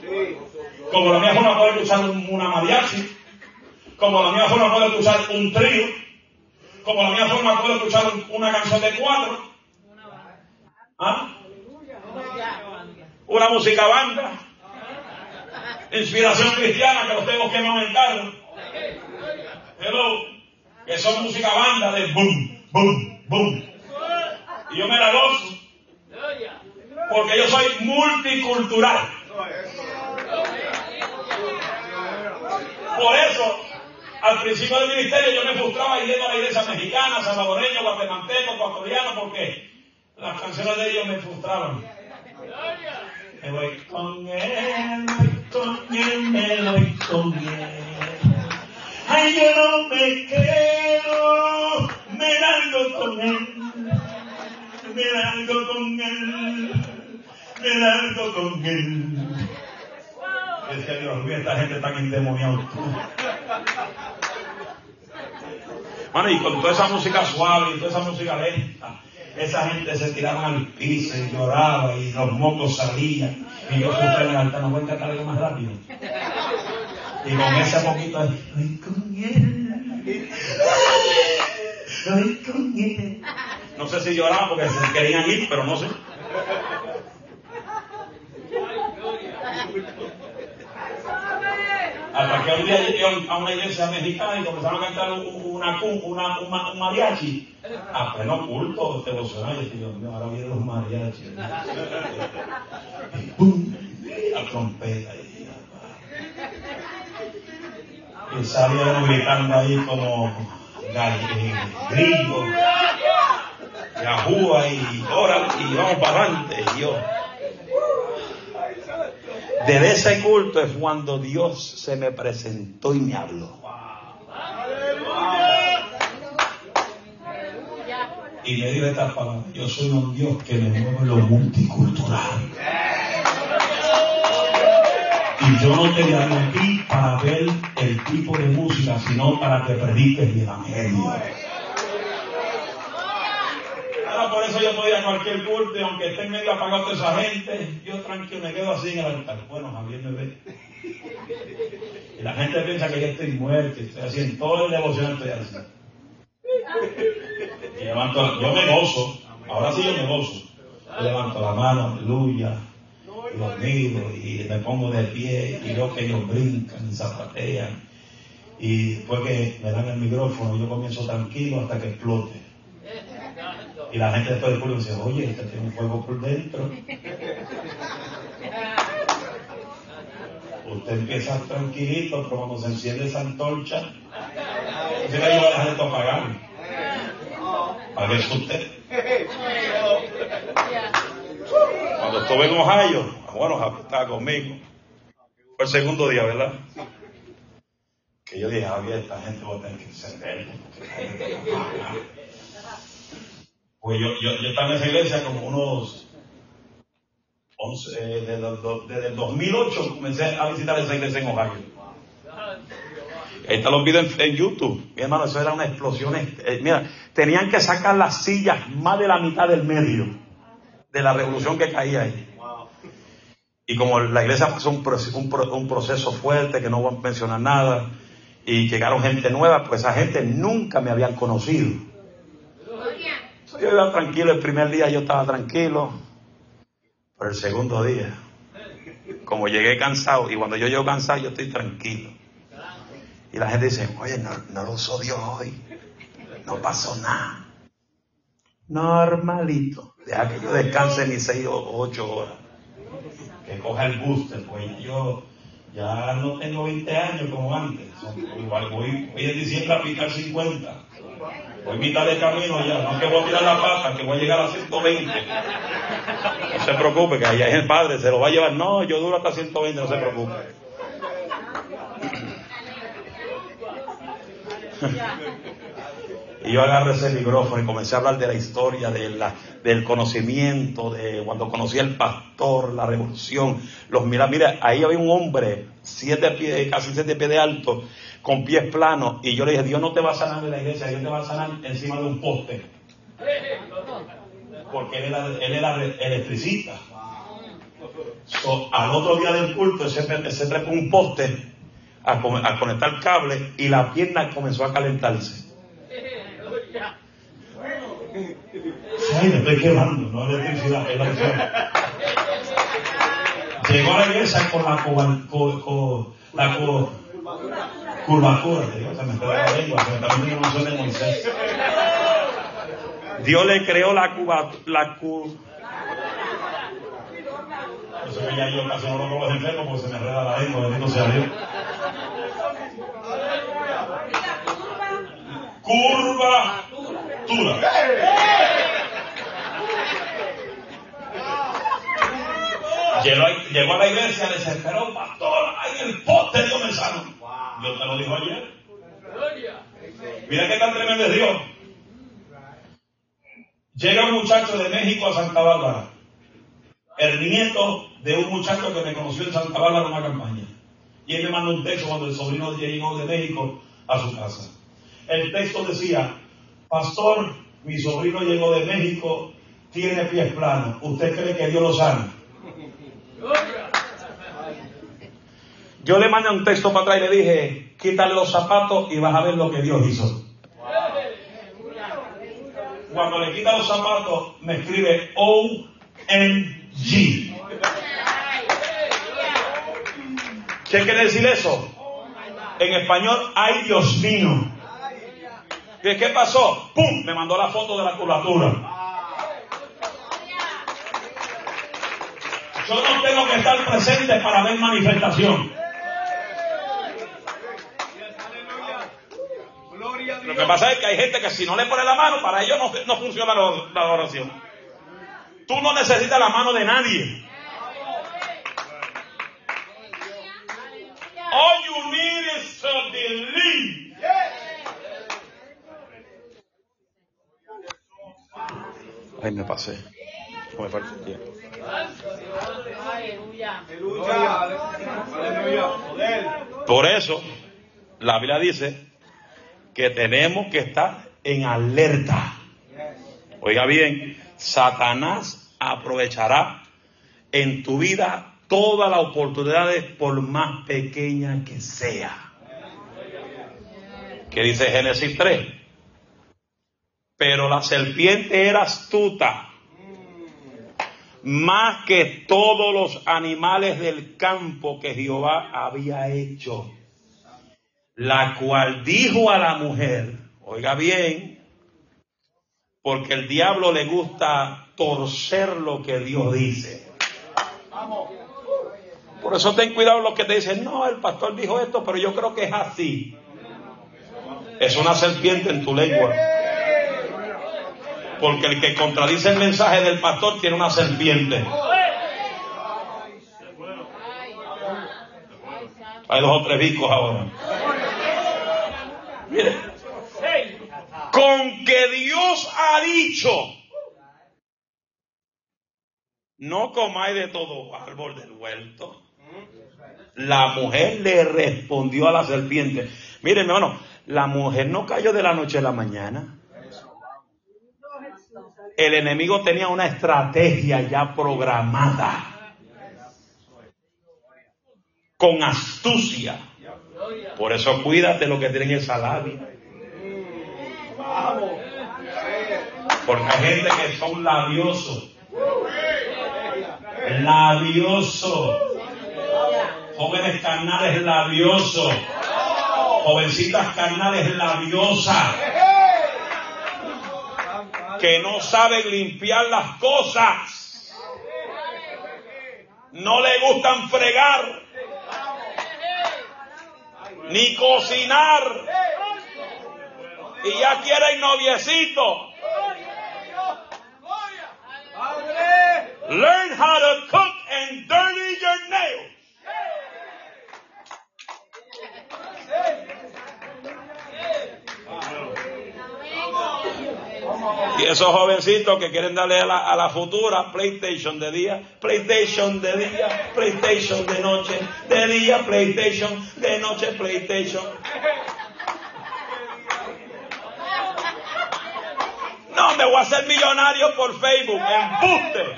Como la mía forma puede escuchar una mariachi, como la mía forma puede escuchar un trío, como la mía forma puede escuchar una canción de cuatro. ¿Ah? Una música banda, inspiración cristiana que los tengo que aumentar. Hello, que son música banda de boom, boom, boom. Y yo me la gozo porque yo soy multicultural. Por eso, al principio del ministerio yo me frustraba yendo a la iglesia mexicana, salvadoreña, guatemalteco, ecuatoriano, porque las canciones de ellos me frustraban. Me voy con él, con él, me voy con él. Ay, yo no me creo, me largo con él, me largo con él, me largo con él. Decía Dios mío, esta gente tan endemoniada. Bueno, y con toda esa música suave y toda esa música lenta. Esa gente se tiraban al piso y lloraba y los mocos salían. Y yo puse en el altar, no voy a cantar algo más rápido. Y con ese poquito ahí, voy con él, voy con él. No sé si lloraban porque se querían ir, pero no sé. Hasta que un día llegué a una iglesia mexicana y comenzaron a cantar una, una, una, un mariachi a pleno culto devocional. Y yo, no, ahora vienen los mariachis. Y ¡pum! La trompeta. Y salieron gritando ahí como gringos. Yahúa y ahora y vamos para adelante. Y yo. Desde ese culto es cuando Dios se me presentó y me habló. Wow. Y le digo estas palabras: yo soy un Dios que me mueve en lo multicultural. Y yo no te llamo a ti para ver el tipo de música, sino para que prediques el Evangelio. por eso yo podía ir a cualquier culto y aunque esté medio apagado toda esa gente, yo tranquilo me quedo así en el altar. Bueno, Javier me ve. Y la gente piensa que yo estoy muerto, estoy así, en todo el devoción estoy así. Y levanto, yo me gozo, ahora sí yo me gozo. Yo levanto la mano, aleluya, y los miro y me pongo de pie y veo que ellos brincan, zapatean. Y después que me dan el micrófono, yo comienzo tranquilo hasta que explote. Y la gente después del público dice, oye, este tiene un fuego por dentro. Usted empieza tranquilito, pero cuando se enciende esa antorcha, usted le ayuda a la gente a apagarme. Para que es usted. Cuando estuve en Ohio, bueno, estaba conmigo. Fue el segundo día, ¿verdad? Que yo dije, Javier, esta gente va a tener que encenderlo. Pues yo, yo, yo estaba en esa iglesia como unos once, eh, desde, desde el dos mil ocho comencé a visitar esa iglesia en Ohio. Ahí están los videos en, en YouTube. Mi hermano, eso era una explosión. Eh, mira, tenían que sacar las sillas más de la mitad del medio de la revolución que caía ahí. Y como la iglesia pasó un, un, un proceso fuerte, que no voy a mencionar nada, y llegaron gente nueva, pues esa gente nunca me habían conocido. Yo iba tranquilo, el primer día yo estaba tranquilo, pero el segundo día, como llegué cansado, y cuando yo llego cansado, yo estoy tranquilo. Y la gente dice, oye, no, no lo usó Dios hoy, no pasó nada. Normalito, deja que yo descanse mis seis o ocho horas, que coja el booster, pues yo ya no tengo veinte años como antes, igual voy, voy en diciembre a picar cincuenta. Voy mitad de camino allá, no es que voy a tirar la pata, que voy a llegar a ciento veinte. No se preocupe, que allá es el padre, se lo va a llevar. No, yo duro hasta ciento veinte, no se preocupe. Y yo agarré ese micrófono y comencé a hablar de la historia, de la, del conocimiento, de cuando conocí al pastor, la revolución. Los mira, mira, ahí había un hombre, siete pies, casi siete pies de alto, con pies planos, y yo le dije, Dios no te va a sanar en la iglesia, Dios te va a sanar encima de un poste, porque él era, él era electricista. So, al otro día del culto se, se trepó un poste a, a conectar cable y la pierna comenzó a calentarse. Ay, me estoy quemando, no electricidad, es la acción. Llegó a la iglesia con la con, con, con, la con, curvatura, Dios, se me está la lengua, se me está la emoción de Moisés. Dios le creó la curva, la curva. Por eso que ya yo casi no lo pongo de enfermo porque se me enreda la lengua, bendito sea Dios. Curvatura. Llegó, llegó a la iglesia, desesperó, pastor, ay, el poste Dios me sanó. Dios te lo dijo ayer. Mira qué tan tremendo es Dios. Llega un muchacho de México a Santa Bárbara, el nieto de un muchacho que me conoció en Santa Bárbara en una campaña, y él me mandó un texto cuando el sobrino llegó de México a su casa. El texto decía, pastor, mi sobrino llegó de México, tiene pies planos, ¿usted cree que Dios lo sana? Yo le mandé un texto para atrás y le dije, quítale los zapatos y vas a ver lo que Dios hizo. Cuando le quita los zapatos, me escribe O M G. ¿Qué quiere decir eso? En español, ay Dios mío. ¿Y qué pasó? ¡Pum! Me mandó la foto de la curvatura. Yo no tengo que estar presente para ver manifestación. Lo que pasa es que hay gente que si no le pone la mano, para ellos no, no funciona la adoración. Tú no necesitas la mano de nadie. All you need is to believe. Ay, me pasé. No me falta tiempo. Por eso, la Biblia dice que tenemos que estar en alerta. Oiga bien, Satanás aprovechará en tu vida todas las oportunidades, por más pequeña que sea. ¿Qué dice Génesis tres? Pero la serpiente era astuta, más que todos los animales del campo que Jehová había hecho, la cual dijo a la mujer, oiga bien, porque el diablo le gusta torcer lo que Dios dice. Por eso ten cuidado los que te dicen, no, el pastor dijo esto, pero yo creo que es así. Es una serpiente en tu lengua. Porque el que contradice el mensaje del pastor tiene una serpiente. Hay dos o tres bicos ahora. Mire, con que Dios ha dicho, no comáis de todo árbol del huerto. La mujer le respondió a la serpiente. Mire, mi hermano, la mujer no cayó de la noche a la mañana. El enemigo tenía una estrategia ya programada, con astucia. Por eso cuídate lo que tienen esa labia. Porque hay gente que son labiosos. Labiosos. Jóvenes carnales labiosos. Jovencitas carnales labiosas. Que no saben limpiar las cosas. No le gustan fregar. Ni cocinar. Y ya quieren noviecito. Learn how to cook and dirty your nails. Y esos jovencitos que quieren darle a la, a la futura PlayStation de día, PlayStation de día, PlayStation de noche, de día PlayStation, de noche PlayStation. No, me voy a hacer millonario por Facebook, embuste.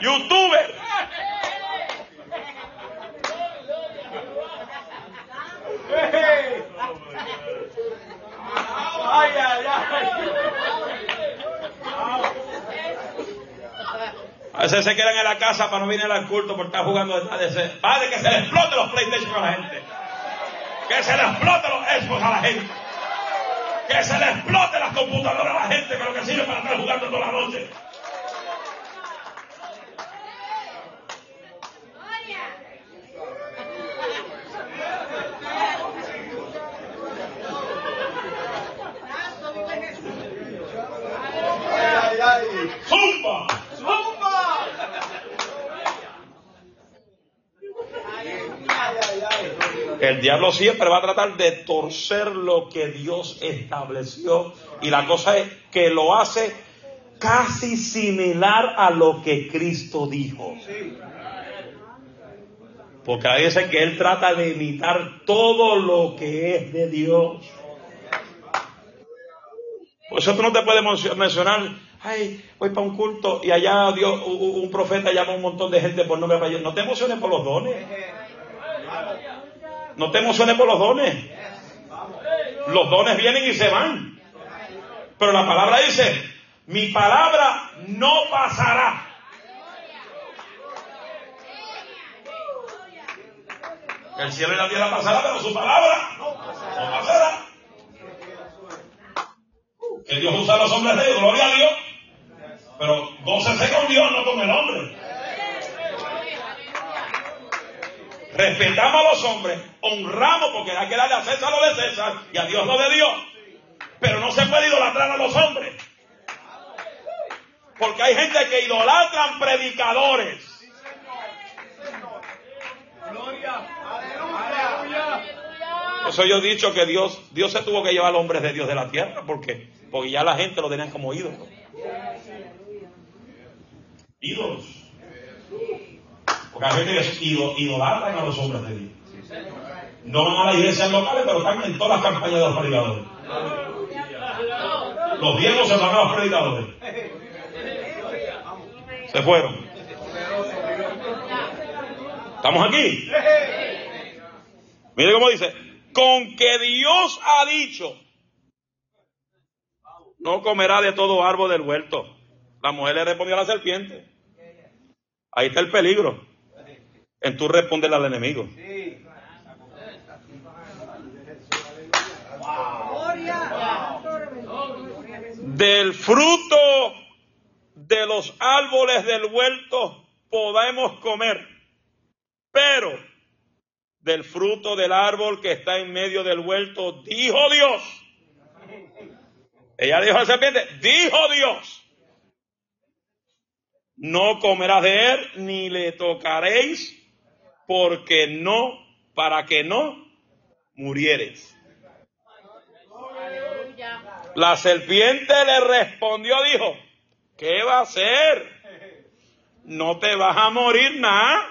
YouTuber. Ay, ay, ay. A veces se quedan en la casa para no venir al culto por estar jugando de A D C. Padre, que se les explote los PlayStation a la gente. Que se les explote los Xbox a la gente. Que se les explote las computadoras a la gente, pero que sirve para estar jugando toda la noche. ¡Zumba! ¡Zumba! El diablo siempre va a tratar de torcer lo que Dios estableció, y la cosa es que lo hace casi similar a lo que Cristo dijo. Porque a veces que él trata de imitar todo lo que es de Dios. Por eso tú no te puedes mencionar, ay, voy para un culto y allá Dios, un, un profeta llama a un montón de gente por nombre para Dios. No te emociones por los dones. No te emociones por los dones. Los dones vienen y se van. Pero la palabra dice, mi palabra no pasará. El cielo y la tierra pasará, pero su palabra no pasará. Que Dios usa a los hombres de Dios, gloria a Dios. Pero gócense con Dios, no con el hombre. Respetamos a los hombres, honramos, porque hay que darle a César lo de César y a Dios lo de Dios. Pero no se puede idolatrar a los hombres. Porque hay gente que idolatran predicadores. Por eso yo he dicho que Dios, Dios se tuvo que llevar a los hombres de Dios de la tierra. ¿Por qué? Porque ya la gente lo tenían como ídolos. Ídolos. Porque hay gente que idolatran a los hombres de Dios. No van a las iglesias locales, pero están en todas las campañas de los predicadores. Los viejos Satanás predicadores se fueron. ¿Estamos aquí? Mire cómo dice, con que Dios ha dicho, no comerá de todo árbol del huerto. La mujer le respondió a la serpiente. Ahí está el peligro, en tú responderle al enemigo. Del fruto de los árboles del huerto podemos comer, pero del fruto del árbol que está en medio del huerto, dijo Dios. Ella dijo a la serpiente, dijo Dios, no comerás de él ni le tocaréis, porque no, para que no murieres. La serpiente le respondió, dijo, ¿qué va a hacer? No te vas a morir nada.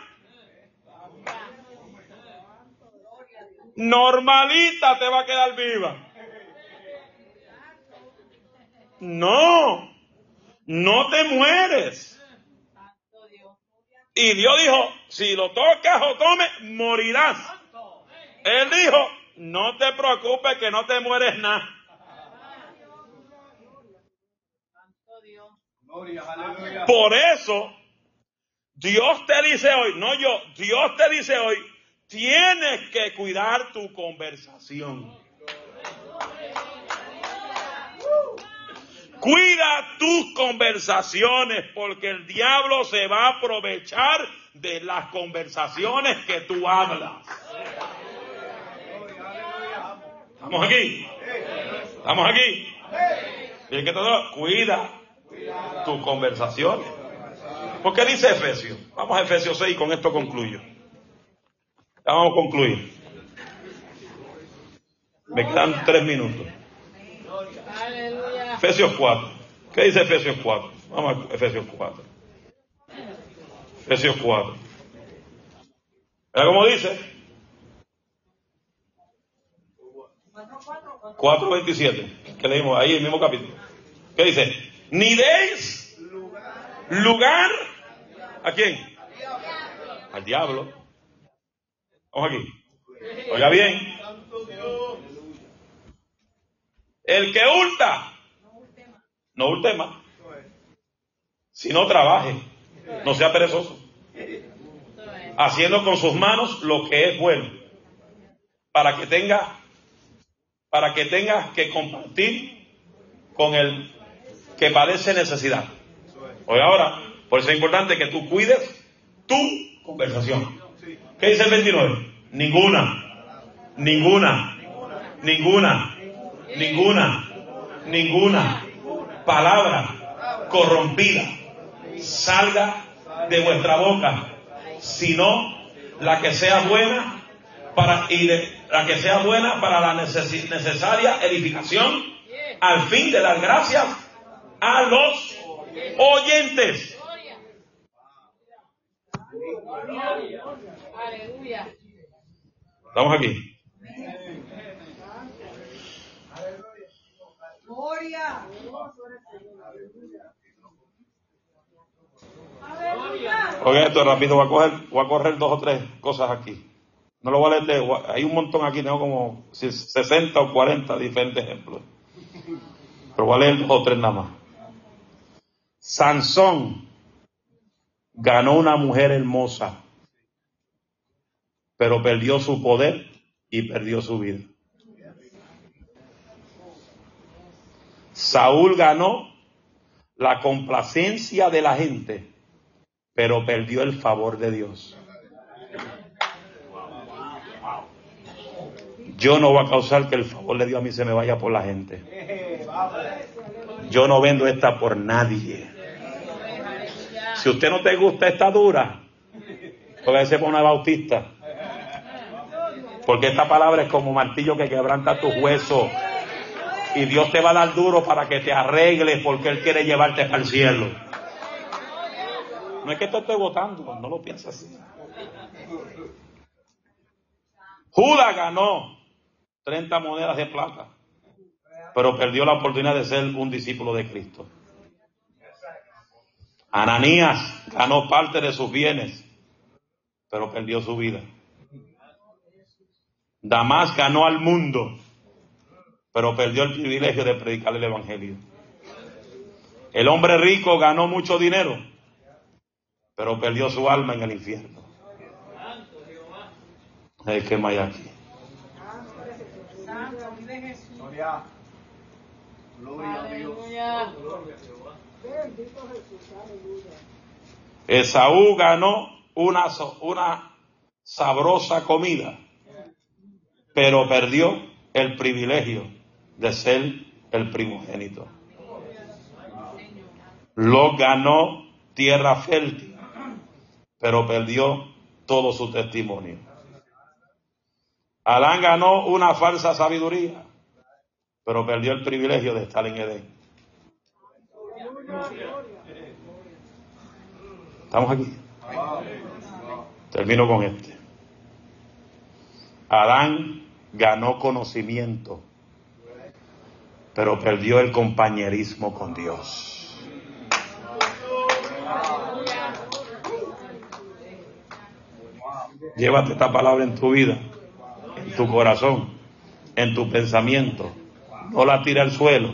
Normalita te va a quedar viva. No, no te mueres. Y Dios dijo, si lo tocas o comes, morirás. Él dijo, no te preocupes que no te mueres nada. Por eso, Dios te dice hoy, no yo, Dios te dice hoy, tienes que cuidar tu conversación. Cuida tus conversaciones, porque el diablo se va a aprovechar de las conversaciones que tú hablas. ¿Estamos aquí? ¿Estamos aquí? Y que todo, cuida tus conversaciones. Porque dice Efesios, vamos a Efesios seis y con esto concluyo. Ya vamos a concluir. Me quedan tres minutos. Efesios cuatro. ¿Qué dice Efesios cuatro? Vamos a Efesios cuatro. Efesios cuatro. Mira cómo dice. cuatro veintisiete. Que leímos ahí el mismo capítulo. ¿Qué dice? Ni deis lugar a quién, al diablo. Vamos aquí. Oiga bien. El que hurta, no hurte más, si no trabaje, no sea perezoso, haciendo con sus manos lo que es bueno, para que tenga, para que tenga que compartir con el que padece necesidad. Hoy ahora, por eso es importante que tú cuides tu conversación. ¿Qué dice el veintinueve? Ninguna, ninguna, ninguna, ninguna, ninguna palabra corrompida salga de vuestra boca, sino la que sea buena para y de, la que sea buena para la neces, necesaria edificación, al fin de las gracias a los oyentes. Estamos aquí. Gloria. Oigan, esto rápido, voy a, coger, voy a correr dos o tres cosas aquí. No lo voy a leer, hay un montón aquí, tengo como sesenta o cuarenta diferentes ejemplos. Pero voy a leer dos o tres nada más. Sansón ganó una mujer hermosa, pero perdió su poder y perdió su vida. Saúl ganó la complacencia de la gente, pero perdió el favor de Dios. Yo no voy a causar que el favor de Dios a mí se me vaya por la gente. Yo no vendo esta por nadie. Si usted no te gusta esta dura, porque a veces pone bautista, porque esta palabra es como martillo que quebranta tus huesos. Y Dios te va a dar duro para que te arregles, porque Él quiere llevarte para el cielo. No es que te estoy votando, no lo pienses así. Judas ganó treinta monedas de plata, pero perdió la oportunidad de ser un discípulo de Cristo. Ananías ganó parte de sus bienes, pero perdió su vida. Damas ganó al mundo, pero perdió el privilegio de predicar el evangelio. El hombre rico ganó mucho dinero, pero perdió su alma en el infierno. El que hay aquí. Esaú ganó una, una sabrosa comida, pero perdió el privilegio de ser el primogénito. Lot ganó tierra fértil, pero perdió todo su testimonio. Adán ganó una falsa sabiduría, pero perdió el privilegio de estar en Edén. Estamos aquí. Termino con este. Adán ganó conocimiento, pero perdió el compañerismo con Dios. Llévate esta palabra en tu vida, en tu corazón, en tu pensamiento. No la tira al suelo.